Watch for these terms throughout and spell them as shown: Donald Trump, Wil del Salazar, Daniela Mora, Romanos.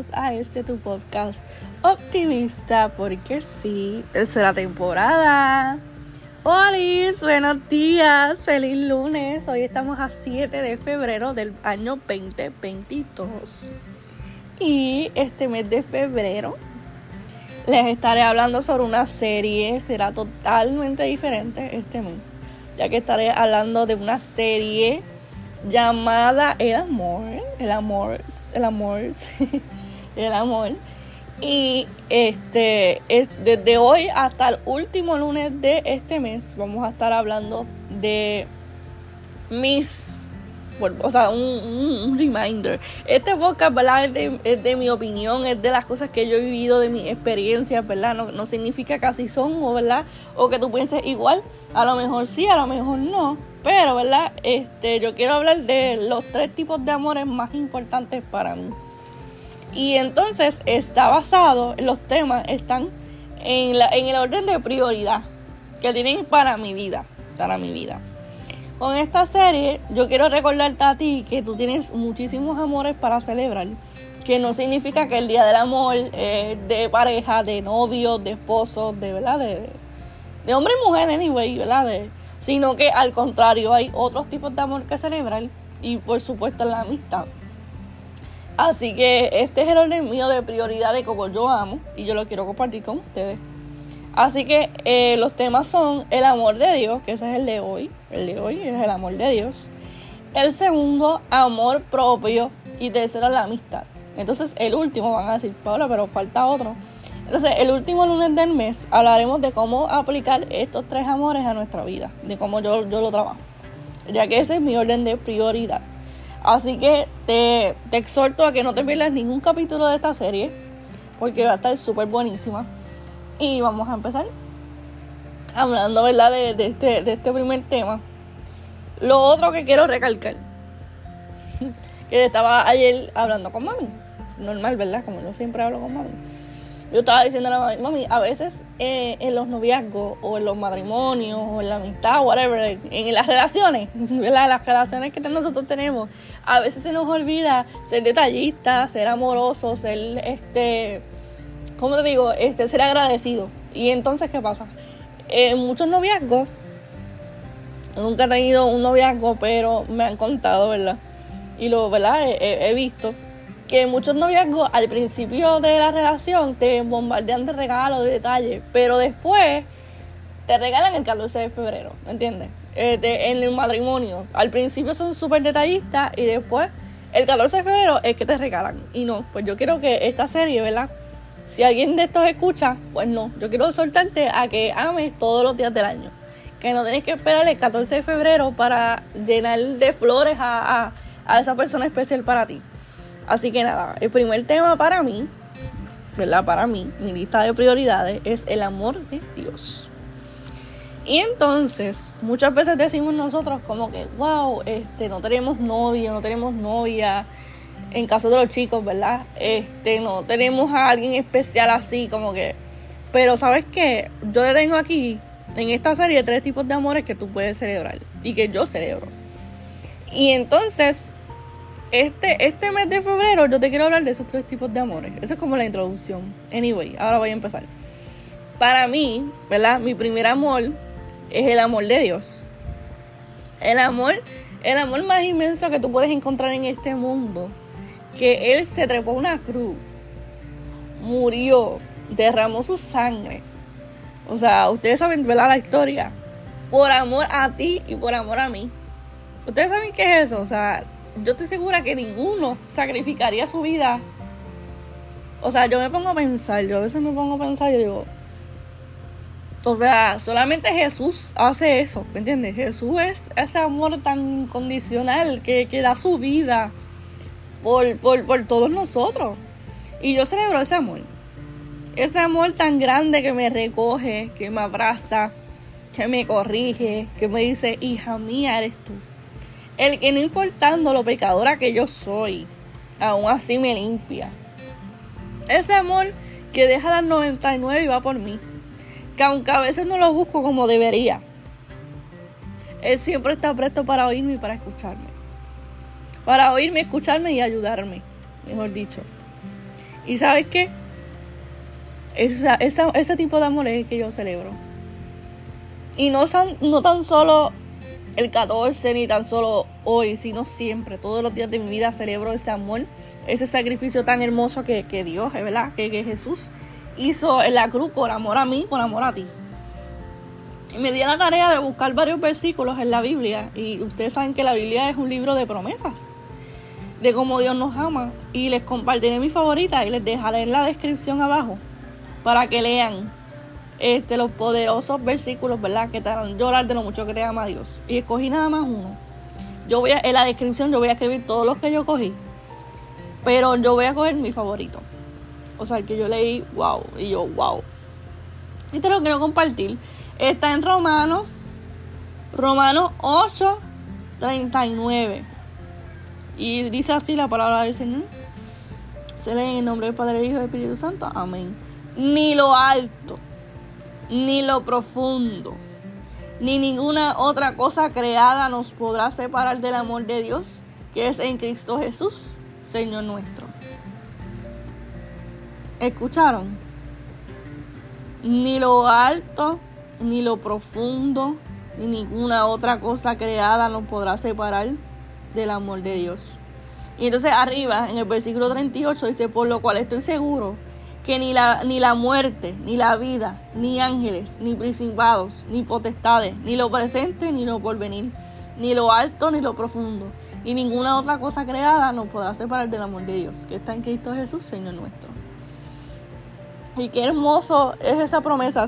bienvenidos a este tu podcast optimista, porque sí, tercera temporada. ¡Hola! Buenos días, feliz lunes. Hoy estamos a 7 de febrero del año 2022. Y este mes de febrero les estaré hablando sobre una serie. Será totalmente diferente este mes, ya que estaré hablando de una serie llamada El Amor. Y desde hoy hasta el último lunes de este mes vamos a estar hablando de un reminder. Este podcast, ¿verdad?, es de mi opinión, es de las cosas que yo he vivido, de mis experiencias, ¿verdad? No significa que así son, ¿verdad?, o que tú pienses igual. A lo mejor sí, a lo mejor no. Pero, ¿verdad?, yo quiero hablar de los 3 tipos de amores más importantes para mí. Y entonces está basado, los temas están en el orden de prioridad que tienen para mi vida. Con esta serie yo quiero recordarte a ti que tú tienes muchísimos amores para celebrar, que no significa que el día del amor de pareja, de novio, de esposo, de verdad, de hombre y mujer, anyway, ¿verdad? Sino que al contrario, hay otros tipos de amor que celebrar y por supuesto la amistad. Así que este es el orden mío de prioridad de cómo yo amo y yo lo quiero compartir con ustedes. Así que los temas son el amor de Dios, que ese es el de hoy. El de hoy es el amor de Dios. El segundo, amor propio. Y tercero, la amistad. Entonces el último, van a decir, Paula, pero falta otro. Entonces el último lunes del mes hablaremos de cómo aplicar estos 3 amores a nuestra vida. De cómo yo lo trabajo, ya que ese es mi orden de prioridad. Así que te exhorto a que no te pierdas ningún capítulo de esta serie, porque va a estar súper buenísima. Y vamos a empezar hablando, ¿verdad?, de este primer tema. Lo otro que quiero recalcar, que estaba ayer hablando con mami. Es normal, ¿verdad?, como yo siempre hablo con mami. Yo estaba diciéndole a mami, a veces en los noviazgos, o en los matrimonios, o en la amistad, whatever, en las relaciones, ¿verdad?, las relaciones que nosotros tenemos, a veces se nos olvida ser detallistas, ser amorosos, ser, ser agradecido. Y entonces, ¿qué pasa? Muchos noviazgos, nunca he tenido un noviazgo, pero me han contado, ¿verdad?, y lo, ¿verdad?, he visto que muchos noviazgos al principio de la relación te bombardean de regalos, de detalles, pero después te regalan el 14 de febrero, ¿entiendes? En el matrimonio, al principio son súper detallistas y después el 14 de febrero es que te regalan. Y no, pues yo quiero que esta serie, ¿verdad?, si alguien de estos escucha, pues no, yo quiero soltarte a que ames todos los días del año, que no tienes que esperar el 14 de febrero para llenar de flores a esa persona especial para ti. Así que nada, el primer tema para mí, ¿verdad?, para mí, mi lista de prioridades es el amor de Dios. Y entonces, muchas veces decimos nosotros como que, wow, no tenemos novio, no tenemos novia. En caso de los chicos, ¿verdad?, no tenemos a alguien especial así, como que... Pero, ¿sabes qué? Yo tengo aquí, en esta serie, 3 tipos de amores que tú puedes celebrar y que yo celebro. Y entonces, este mes de febrero yo te quiero hablar de esos 3 tipos de amores. Eso es como la introducción. Anyway, ahora voy a empezar. Para mí, ¿verdad?, mi primer amor es el amor de Dios. El amor más inmenso que tú puedes encontrar en este mundo. Que Él se trepó una cruz, murió, derramó su sangre. O sea, ustedes saben, ¿verdad?, la historia. Por amor a ti y por amor a mí. ¿Ustedes saben qué es eso? O sea, yo estoy segura que ninguno sacrificaría su vida. O sea, yo a veces me pongo a pensar, yo digo... O sea, solamente Jesús hace eso, ¿me entiendes? Jesús es ese amor tan incondicional que da su vida por todos nosotros. Y yo celebro ese amor. Ese amor tan grande que me recoge, que me abraza, que me corrige, que me dice, hija mía, eres tú. El que no importando lo pecadora que yo soy, aún así me limpia. Ese amor que deja las 99 y va por mí. Que aunque a veces no lo busco como debería, Él siempre está presto para oírme y para escucharme. Para oírme, escucharme y ayudarme, mejor dicho. ¿Y sabes qué? Ese tipo de amor es el que yo celebro. Y no tan solo el 14, ni tan solo hoy, sino siempre. Todos los días de mi vida celebro ese amor, ese sacrificio tan hermoso que Dios, ¿verdad? Que Jesús hizo en la cruz por amor a mí, por amor a ti. Y me di a la tarea de buscar varios versículos en la Biblia. Y ustedes saben que la Biblia es un libro de promesas, de cómo Dios nos ama. Y les compartiré mis favoritas y les dejaré en la descripción abajo para que lean los poderosos versículos, ¿verdad?, que te harán llorar de lo mucho que te ama Dios. Y escogí nada más uno. En la descripción yo voy a escribir todos los que yo cogí, pero yo voy a coger mi favorito, o sea, el que yo leí, wow. Y te lo quiero compartir. Está en Romanos 8:39. Y dice así la palabra del Señor. Se lee en el nombre del Padre, del Hijo y del Espíritu Santo. Amén. Ni lo alto, ni lo profundo, ni ninguna otra cosa creada nos podrá separar del amor de Dios, que es en Cristo Jesús, Señor nuestro. ¿Escucharon? Ni lo alto, ni lo profundo, ni ninguna otra cosa creada nos podrá separar del amor de Dios. Y entonces arriba, en el versículo 38, dice: por lo cual estoy seguro que ni la muerte, ni la vida, ni ángeles, ni principados, ni potestades, ni lo presente, ni lo porvenir, ni lo alto, ni lo profundo, ni ninguna otra cosa creada nos podrá separar del amor de Dios, que está en Cristo Jesús, Señor nuestro. Y qué hermoso es esa promesa.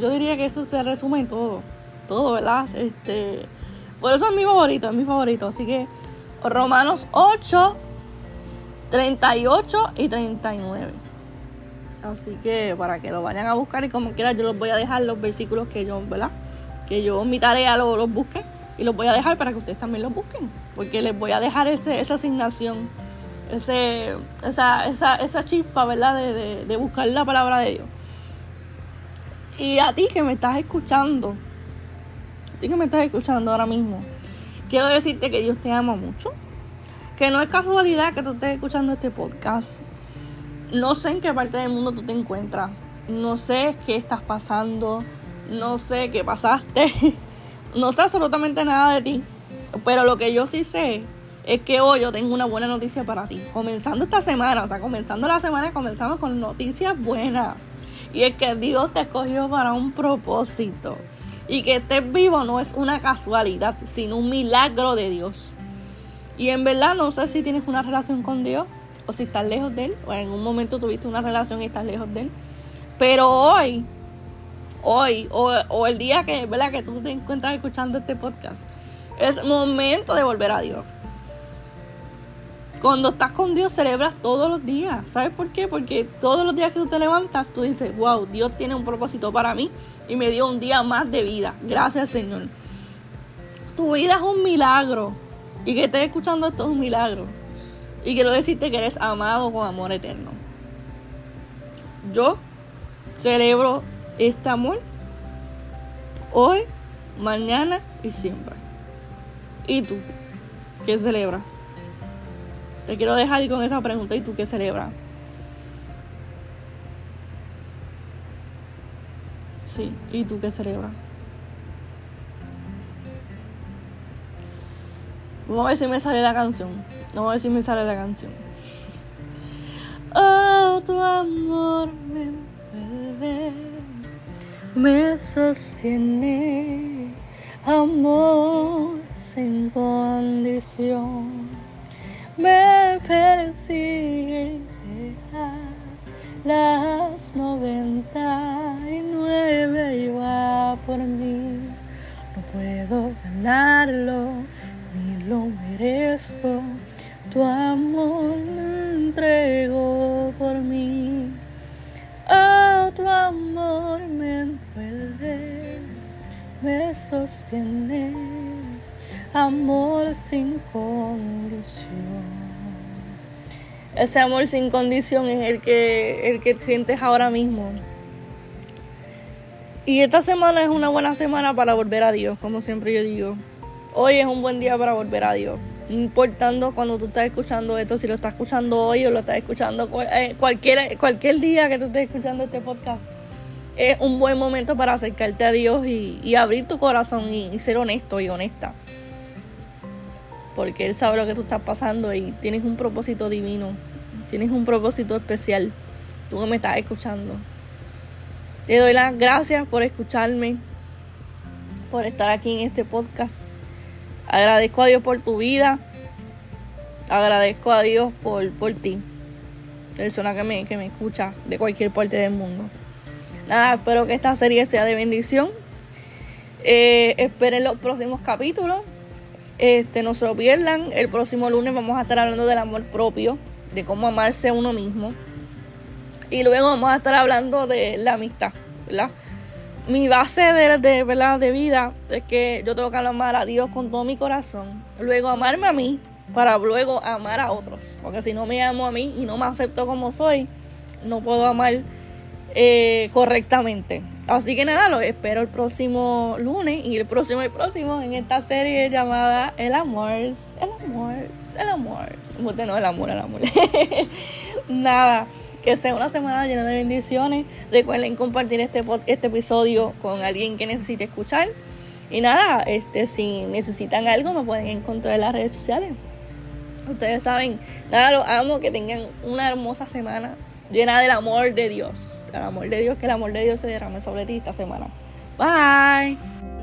Yo diría que eso se resume en todo, ¿verdad? Por eso es mi favorito. Así que Romanos 8:38-39. Así que para que lo vayan a buscar, y como quiera yo los voy a dejar los versículos que yo, ¿verdad?, que yo mi tarea los busque, y los voy a dejar para que ustedes también los busquen, porque les voy a dejar esa asignación, esa chispa, ¿verdad?, de buscar la palabra de Dios. Y a ti que me estás escuchando, ahora mismo, quiero decirte que Dios te ama mucho, que no es casualidad que tú estés escuchando este podcast. No sé en qué parte del mundo tú te encuentras, no sé qué estás pasando, no sé qué pasaste, no sé absolutamente nada de ti, pero lo que yo sí sé es que hoy yo tengo una buena noticia para ti. Comenzando esta semana, comenzando la semana, comenzamos con noticias buenas. Y es que Dios te escogió para un propósito. Y que estés vivo no es una casualidad, sino un milagro de Dios. Y en verdad no sé si tienes una relación con Dios, o si estás lejos de Él, o en algún momento tuviste una relación y estás lejos de Él. Pero hoy, o el día que, ¿verdad?, que tú te encuentras escuchando este podcast, es momento de volver a Dios. Cuando estás con Dios, celebras todos los días. ¿Sabes por qué? Porque todos los días que tú te levantas, tú dices: wow, Dios tiene un propósito para mí y me dio un día más de vida. Gracias, Señor. Tu vida es un milagro. Y que estés escuchando esto es un milagro. Y quiero decirte que eres amado con amor eterno. Yo celebro este amor hoy, mañana y siempre. ¿Y tú? ¿Qué celebras? Te quiero dejar ir con esa pregunta. ¿Y tú qué celebras? Sí, ¿y tú qué celebras? Vamos a ver si me sale la canción. Oh, tu amor me envuelve, me sostiene, amor sin condición. Me persigue las 99 y va por mí. No puedo ganarlo, ni lo merezco. Tu amor lo entregó por mí. Oh, tu amor me envuelve, me sostiene, amor sin condición. Ese amor sin condición es el que sientes ahora mismo. Y esta semana es una buena semana para volver a Dios, como siempre yo digo. Hoy es un buen día para volver a Dios. No importando cuando tú estás escuchando esto, si lo estás escuchando hoy o lo estás escuchando cualquier día que tú estés escuchando este podcast, es un buen momento para acercarte a Dios y abrir tu corazón y ser honesto y honesta, porque Él sabe lo que tú estás pasando y tienes un propósito divino, tienes un propósito especial, tú que me estás escuchando. Te doy las gracias por escucharme, por estar aquí en este podcast. Agradezco a Dios por tu vida. Agradezco a Dios por ti, persona que me escucha de cualquier parte del mundo. Nada, espero que esta serie sea de bendición. Esperen los próximos capítulos. No se lo pierdan. El próximo lunes vamos a estar hablando del amor propio, de cómo amarse a uno mismo. Y luego vamos a estar hablando de la amistad, ¿verdad? Mi base de vida es que yo tengo que amar a Dios con todo mi corazón, luego amarme a mí, para luego amar a otros. Porque si no me amo a mí y no me acepto como soy, no puedo amar correctamente. Así que nada, los espero el próximo lunes y el próximo en esta serie llamada El Amor. Nada. Que sea una semana llena de bendiciones. Recuerden compartir este episodio con alguien que necesite escuchar. Y nada, si necesitan algo, me pueden encontrar en las redes sociales. Ustedes saben, nada, los amo. Que tengan una hermosa semana llena del amor de Dios. El amor de Dios, que el amor de Dios se derrame sobre ti esta semana. Bye.